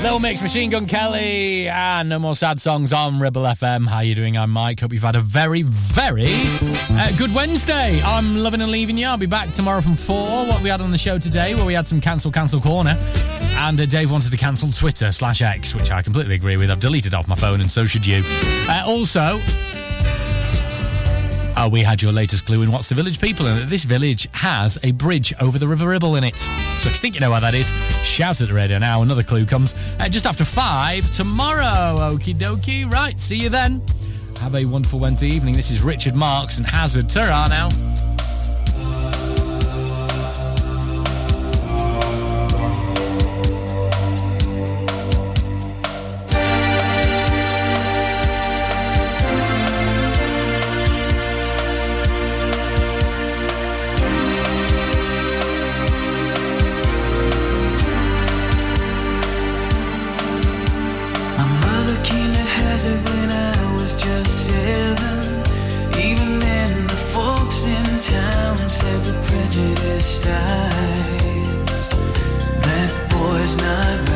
Little Mix, Machine Gun Kelly, and No More Sad Songs on Ribble FM. How you doing? I'm Mike. Hope you've had a very, very good Wednesday. I'm loving and leaving you. I'll be back tomorrow from 4. What we had on the show today, where we had some Cancel Corner, and Dave wanted to cancel Twitter/X, which I completely agree with. I've deleted off my phone, and so should you. Also... we had your latest clue in What's the Village People, and this village has a bridge over the River Ribble in it. So if you think you know where that is, shout at the radio now. Another clue comes just after 5 tomorrow. Okie dokie. Right, see you then. Have a wonderful Wednesday evening. This is Richard Marks and Hazard. Ta-ra now. Prejudice dies. That boy's not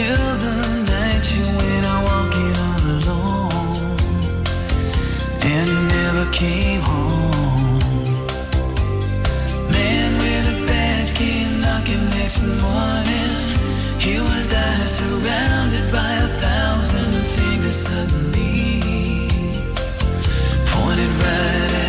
till the night you went out walking all alone and never came home. Man with a badge came knocking next morning. He was I surrounded by a thousand fingers suddenly pointed right at